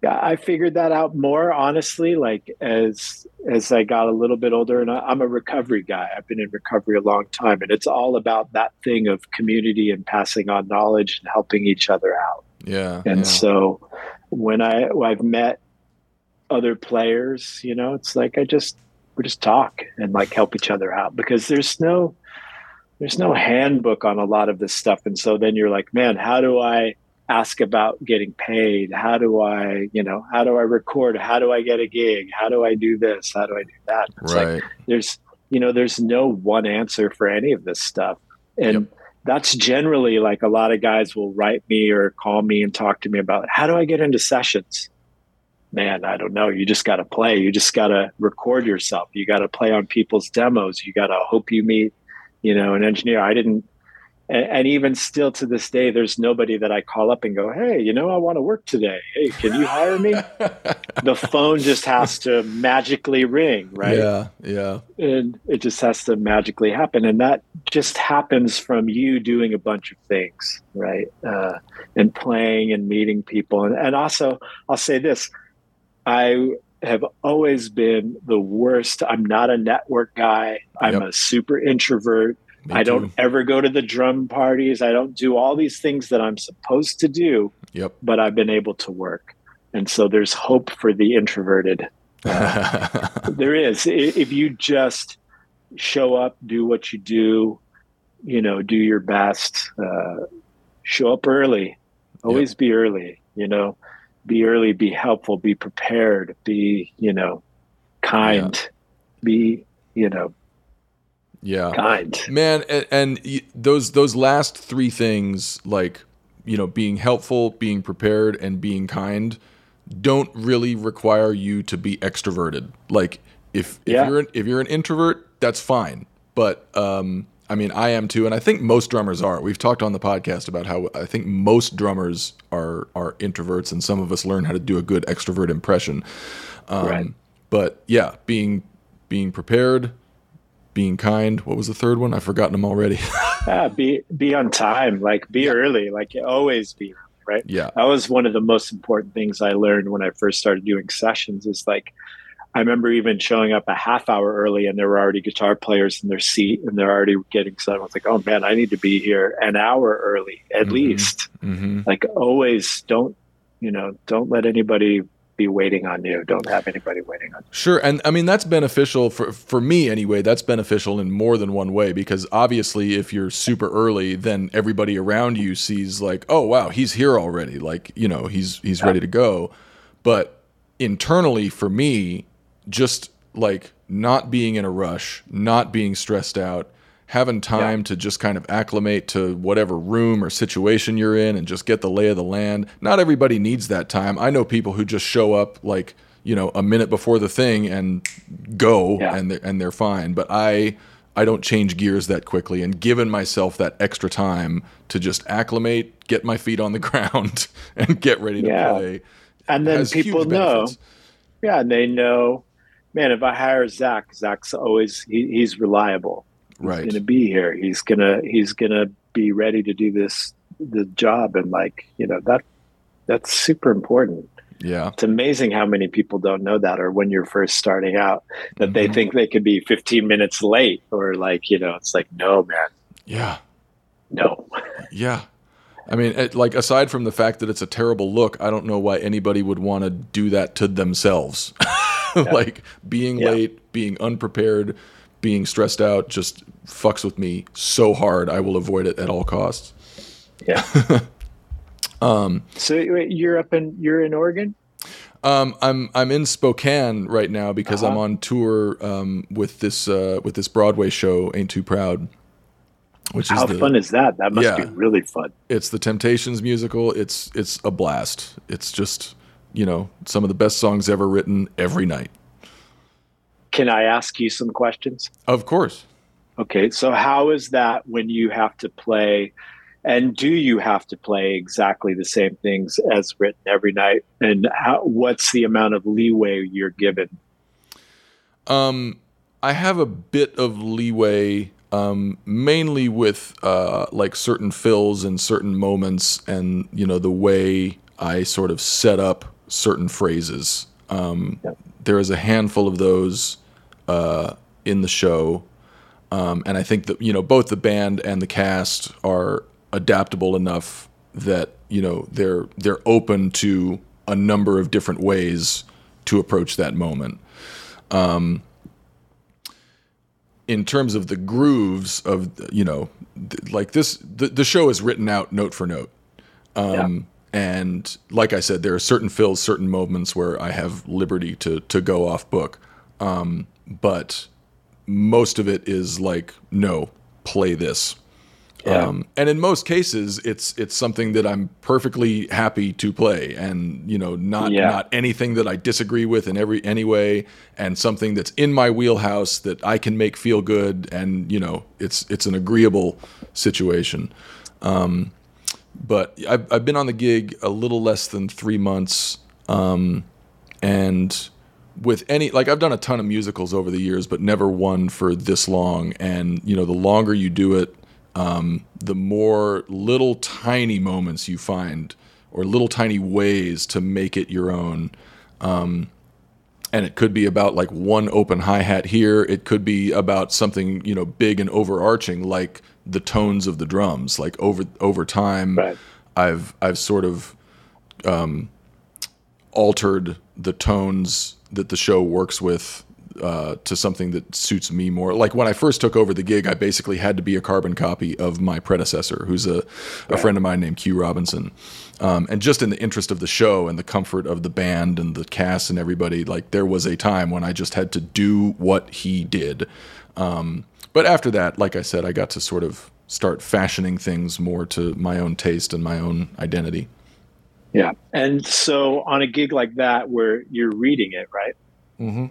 I figured that out more, honestly, like as, as I got a little bit older, and I, I'm a recovery guy. I've been in recovery a long time, and it's all about that thing of community and passing on knowledge and helping each other out. Yeah. And yeah. so when I, I've met other players, you know, it's like, I just, we just talk and like help each other out, because there's no, there's no handbook on a lot of this stuff. And so then you're like, man, how do I ask about getting paid? How do I, you know, how do I record? How do I get a gig? How do I do this? How do I do that? It's right. like, there's, you know, there's no one answer for any of this stuff. And yep. that's generally like a lot of guys will write me or call me and talk to me about, how do I get into sessions? Man, I don't know. You just got to play. You just got to record yourself. You got to play on people's demos. You got to hope you meet, you know, an engineer. I didn't. And, and even still to this day, there's nobody that I call up and go, hey, you know, I want to work today. Hey, can you hire me? The phone just has to magically ring, right? Yeah, yeah. And it just has to magically happen. And that just happens from you doing a bunch of things, right? Uh, and playing and meeting people. And, and also, I'll say this. I have always been the worst. I'm not a network guy. I'm yep. a super introvert. Me I don't too. ever go to the drum parties. I don't do all these things that I'm supposed to do, yep. but I've been able to work. And so there's hope for the introverted. Uh, there is. If you just show up, do what you do, you know, do your best, uh, show up early, always yep. be early, you know. Be early, be helpful, be prepared, be, you know, kind, yeah. be, you know, Yeah, kind man, and, and those those last three things, like, you know, being helpful, being prepared, and being kind, don't really require you to be extroverted. Like, if if yeah. you're an, if you're an introvert, that's fine. But um, I mean, I am too, and I think most drummers are. We've talked on the podcast about how I think most drummers are are introverts, and some of us learn how to do a good extrovert impression. Um, right. But yeah, being being prepared. Being kind. What was the third one? I've forgotten them already. yeah, be be on time. Like, be yeah. early. Like, always be early, right? Yeah. That was one of the most important things I learned when I first started doing sessions. Is like, I remember even showing up a half hour early, and there were already guitar players in their seat, and they're already getting set. I was like, oh man, I need to be here an hour early at mm-hmm. least. Mm-hmm. Like, always, don't you know? Don't let anybody be waiting on you. Don't have anybody waiting on you. Sure. And I mean, that's beneficial for, for me anyway, that's beneficial in more than one way, because obviously if you're super early, then everybody around you sees like, oh wow, he's here already. Like, you know, he's, he's yeah. ready to go. But internally for me, just like not being in a rush, not being stressed out, having time yeah. to just kind of acclimate to whatever room or situation you're in and just get the lay of the land. Not everybody needs that time. I know people who just show up like, you know, a minute before the thing and go yeah. and they're, and they're fine. But I I don't change gears that quickly, and given myself that extra time to just acclimate, get my feet on the ground and get ready to yeah. play. And then people know. Yeah, and they know, man, if I hire Zach, Zach's always, he, he's reliable. He's right. gonna be here. He's gonna he's gonna be ready to do this the job, and like, you know, that that's super important. Yeah. It's amazing how many people don't know that, or when you're first starting out, that mm-hmm. they think they could be fifteen minutes late, or like, you know, it's like, no man. Yeah. No. yeah. I mean, it, like, aside from the fact that it's a terrible look, I don't know why anybody would want to do that to themselves. yeah. Like, being yeah. late, being unprepared, being stressed out just fucks with me so hard. I will avoid it at all costs. Yeah. um, so you're up in, you're in Oregon? Um, I'm, I'm in Spokane right now because uh-huh. I'm on tour, um, with this, uh, with this Broadway show, Ain't Too Proud, which How is the, fun is that? That must yeah, be really fun. It's the Temptations musical. It's, it's a blast. It's just, you know, some of the best songs ever written every night. Can I ask you some questions? Of course. Okay. So how is that when you have to play, and do you have to play exactly the same things as written every night? And how, what's the amount of leeway you're given? Um, I have a bit of leeway, um, mainly with, uh, like certain fills and certain moments and, you know, the way I sort of set up certain phrases. Um, yeah. There is a handful of those, uh, in the show. Um, and I think that, you know, both the band and the cast are adaptable enough that, you know, they're, they're open to a number of different ways to approach that moment. Um, in terms of the grooves of, you know, th- like this, the, the show is written out note for note. Um, yeah. And like I said, there are certain fills, certain moments where I have liberty to to go off book. Um, but most of it is like, no, play this. Yeah. Um, and in most cases, it's it's something that I'm perfectly happy to play, and you know, not yeah. not anything that I disagree with in every any way, and something that's in my wheelhouse that I can make feel good, and you know, it's it's an agreeable situation. Um, But I've, I've been on the gig a little less than three months. Um, and with any, like I've done a ton of musicals over the years, but never one for this long. And, you know, the longer you do it, um, the more little tiny moments you find, or little tiny ways to make it your own. Um, and it could be about like one open hi-hat here. It could be about something, you know, big and overarching, like the tones of the drums, like over, over time, right. I've, I've sort of, um, altered the tones that the show works with, uh, to something that suits me more. Like when I first took over the gig, I basically had to be a carbon copy of my predecessor, who's a, a yeah. friend of mine named Q Robinson. Um, and just in the interest of the show and the comfort of the band and the cast and everybody, like there was a time when I just had to do what he did. Um, but after that, like I said, I got to sort of start fashioning things more to my own taste and my own identity. Yeah. And so on a gig like that where you're reading it, right? Mm-hmm.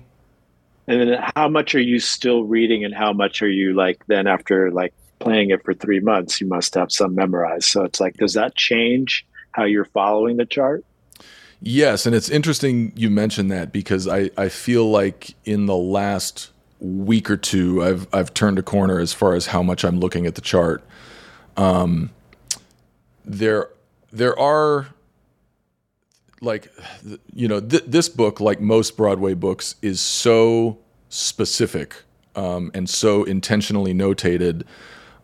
And then how much are you still reading and how much are you like then after like playing it for three months, you must have some memorized. So it's like, does that change how you're following the chart? Yes. And it's interesting you mentioned that because I, I feel like in the last week or two, I've I've turned a corner as far as how much I'm looking at the chart. Um, there there are... Like, you know, th- this book, like most Broadway books, is so specific um, and so intentionally notated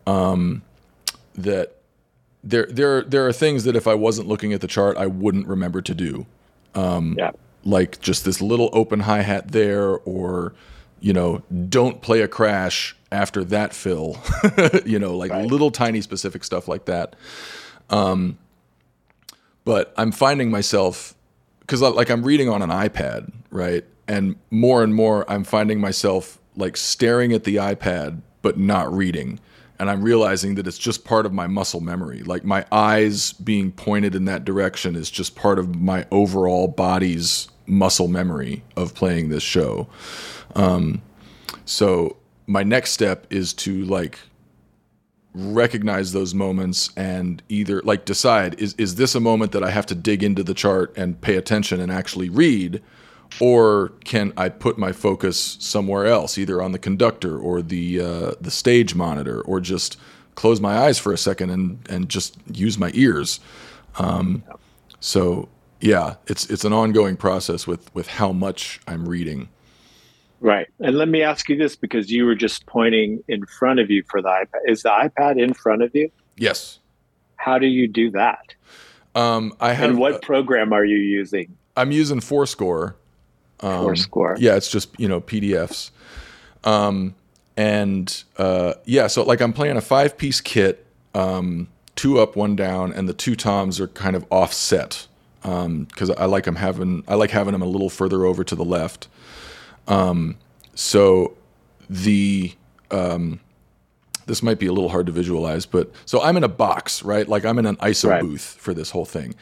um, that there, there, there are things that if I wasn't looking at the chart, I wouldn't remember to do. Um, yeah. Like just this little open hi-hat there, or, you know, don't play a crash after that fill. You know, like right. little tiny specific stuff like that. Um, But I'm finding myself, because like I'm reading on an iPad, right? And more and more I'm finding myself like staring at the iPad but not reading. And I'm realizing that it's just part of my muscle memory. Like my eyes being pointed in that direction is just part of my overall body's muscle memory of playing this show. Um, so my next step is to like... recognize those moments and either like decide, is is this a moment that I have to dig into the chart and pay attention and actually read, or can I put my focus somewhere else, either on the conductor or the uh, the stage monitor, or just close my eyes for a second and and just use my ears. Um, so yeah, it's it's an ongoing process with with how much I'm reading. Right. And let me ask you this, because you were just pointing in front of you for the iPad. Is the iPad in front of you? Yes. How do you do that? Um, I have, and what uh, program are you using? I'm using Fourscore. Um, Fourscore. Yeah, it's just, you know, P D Fs. Um, and uh, yeah, so like I'm playing a five-piece kit, um, two up, one down, and the two toms are kind of offset because um, I like I'm having I like having them a little further over to the left. Um, so the, um, this might be a little hard to visualize, but so I'm in a box, right? Like I'm in an I S O right. booth for this whole thing.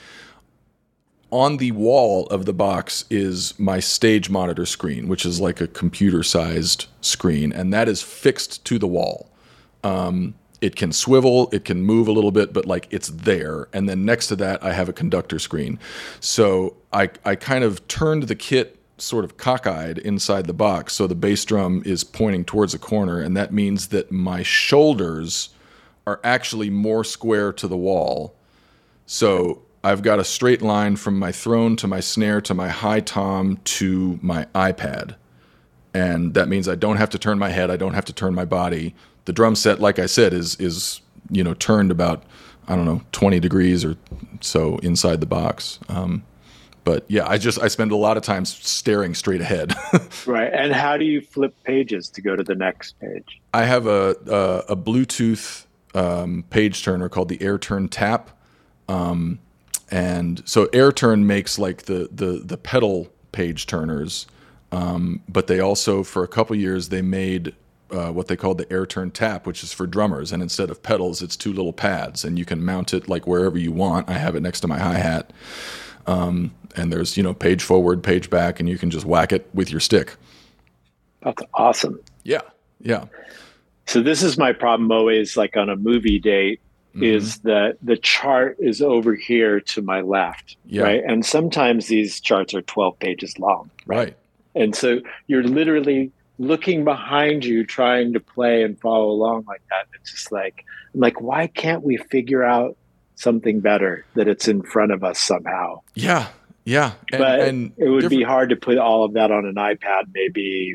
On the wall of the box is my stage monitor screen, which is like a computer sized screen. And that is fixed to the wall. Um, it can swivel, it can move a little bit, but like it's there. And then next to that, I have a conductor screen. So I, I kind of turned the kit sort of cockeyed inside the box. So the bass drum is pointing towards a corner, and that means that my shoulders are actually more square to the wall. So I've got a straight line from my throne to my snare to my high tom to my iPad. And that means I don't have to turn my head. I don't have to turn my body. The drum set, like I said, is, is, you know, turned about, I don't know, twenty degrees or so inside the box. Um, But yeah, I just I spend a lot of time staring straight ahead. Right. And how do you flip pages to go to the next page? I have a a, a Bluetooth um, page turner called the Air Turn Tap, um, and so Air Turn makes like the the the pedal page turners, um, but they also for a couple years they made uh, what they called the Air Turn Tap, which is for drummers, and instead of pedals, it's two little pads, and you can mount it like wherever you want. I have it next to my hi-hat. Um, and there's, you know, page forward, page back, and you can just whack it with your stick. That's awesome. Yeah. Yeah. So this is my problem always, like on a movie date, mm-hmm. is that the chart is over here to my left. Yeah. Right. And sometimes these charts are twelve pages long. Right? right. And so you're literally looking behind you, trying to play and follow along like that. It's just like, I'm like, why can't we figure out something better that it's in front of us somehow? Yeah. Yeah. And, but and it would different. be hard to put all of that on an iPad. Maybe,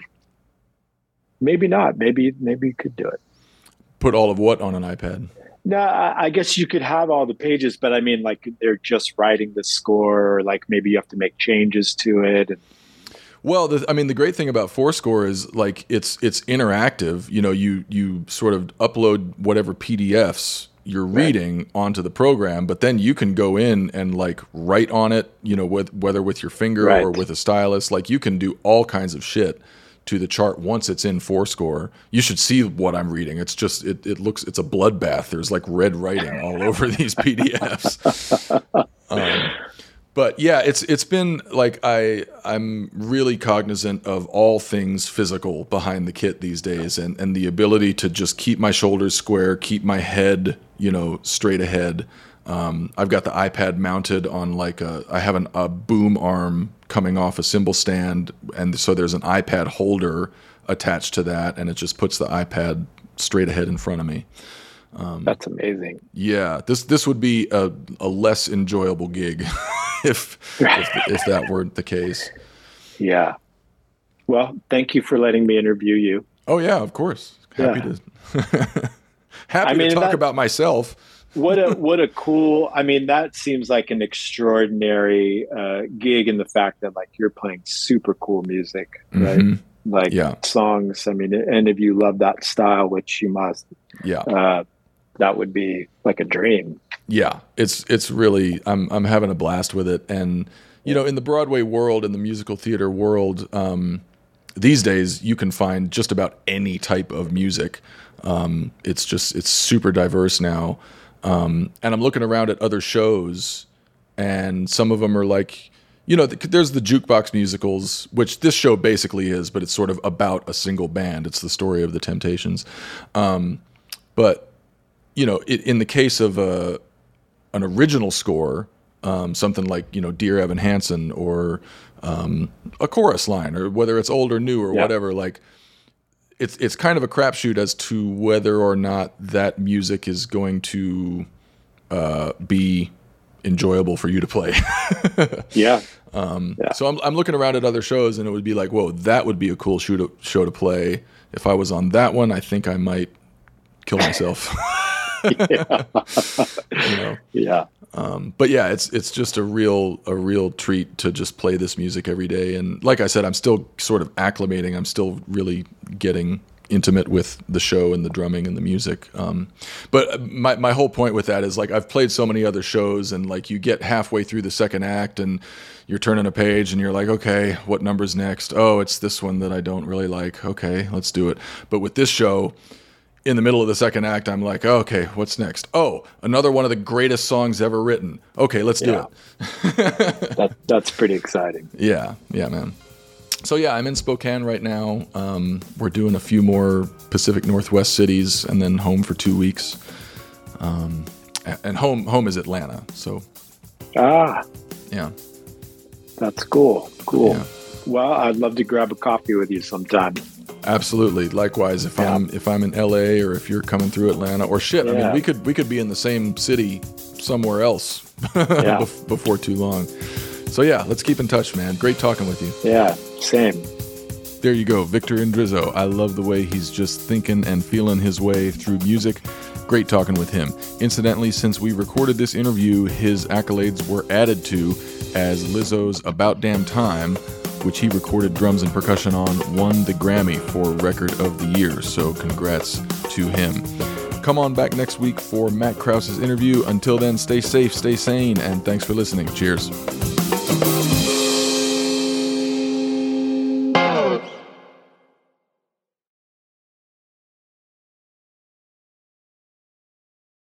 maybe not. Maybe, maybe you could do it. Put all of what on an iPad? No, I, I guess you could have all the pages, but I mean, like they're just writing the score, or like maybe you have to make changes to it. And Well, the, I mean, the great thing about Fourscore is like it's it's interactive. You know, you you sort of upload whatever P D Fs you're right. reading onto the program, but then you can go in and like write on it. You know, with whether with your finger right. or with a stylus, like you can do all kinds of shit to the chart once it's in Fourscore. You should see what I'm reading. It's just, it, it looks, it's a bloodbath. There's like red writing all over these P D Fs. Um, but yeah, it's, it's been like, I, I'm really cognizant of all things physical behind the kit these days, and, and the ability to just keep my shoulders square, keep my head, you know, straight ahead. Um, I've got the iPad mounted on like a, I have an, a boom arm coming off a cymbal stand. And so there's an iPad holder attached to that, and it just puts the iPad straight ahead in front of me. Um, That's amazing. Yeah. This, this would be a, a less enjoyable gig if, if, if that weren't the case. Yeah. Well, thank you for letting me interview you. Oh yeah, of course. Happy yeah. to, happy I mean, to talk that, about myself. What a, what a cool, I mean, that seems like an extraordinary uh, gig, in the fact that like you're playing super cool music, right? Mm-hmm. Like yeah. songs. I mean, and if you love that style, which you must, yeah, uh, that would be like a dream. Yeah. It's, it's really, I'm, I'm having a blast with it. And, you know, in the Broadway world, in the musical theater world, um, these days you can find just about any type of music. Um, it's just, it's super diverse now. Um, and I'm looking around at other shows, and some of them are like, you know, th- there's the jukebox musicals, which this show basically is, but it's sort of about a single band. It's the story of the Temptations. Um, but, you know, it, in the case of a, an original score, um, something like, you know, Dear Evan Hansen, or um, a chorus line, or whether it's old or new or yeah. whatever, like... It's it's kind of a crapshoot as to whether or not that music is going to uh, be enjoyable for you to play. yeah. Um, yeah. So I'm I'm looking around at other shows, and it would be like, whoa, that would be a cool show to, show to play. If I was on that one, I think I might kill myself. yeah. you know? Yeah. Um, but yeah, it's it's just a real a real treat to just play this music every day. And like I said, I'm still sort of acclimating. I'm still really getting intimate with the show and the drumming and the music. Um, but my my whole point with that is like I've played so many other shows, and like you get halfway through the second act and you're turning a page and you're like, okay, what number's next? Oh, it's this one that I don't really like. Okay, let's do it. But with this show, in the middle of the second act, I'm like, oh, okay, what's next? Oh, another one of the greatest songs ever written. Okay, let's do yeah. it. that, that's pretty exciting. Yeah, yeah, man. So yeah, I'm in Spokane right now. Um, we're doing a few more Pacific Northwest cities, and then home for two weeks. Um, and home, home is Atlanta. So ah, yeah, that's cool. Cool. Yeah. Well, I'd love to grab a coffee with you sometime. Absolutely. Likewise, if yeah. I'm if I'm in L A, or if you're coming through Atlanta, or shit, yeah. I mean, we could we could be in the same city somewhere else yeah. before too long. So yeah, let's keep in touch, man. Great talking with you. Yeah, same. There you go, Victor Indrizzo. I love the way he's just thinking and feeling his way through music. Great talking with him. Incidentally, since we recorded this interview, his accolades were added to as Lizzo's About Damn Time, which he recorded drums and percussion on, won the Grammy for Record of the Year, so congrats to him. Come on back next week for Matt Krause's interview. Until then, stay safe, stay sane, and thanks for listening. Cheers.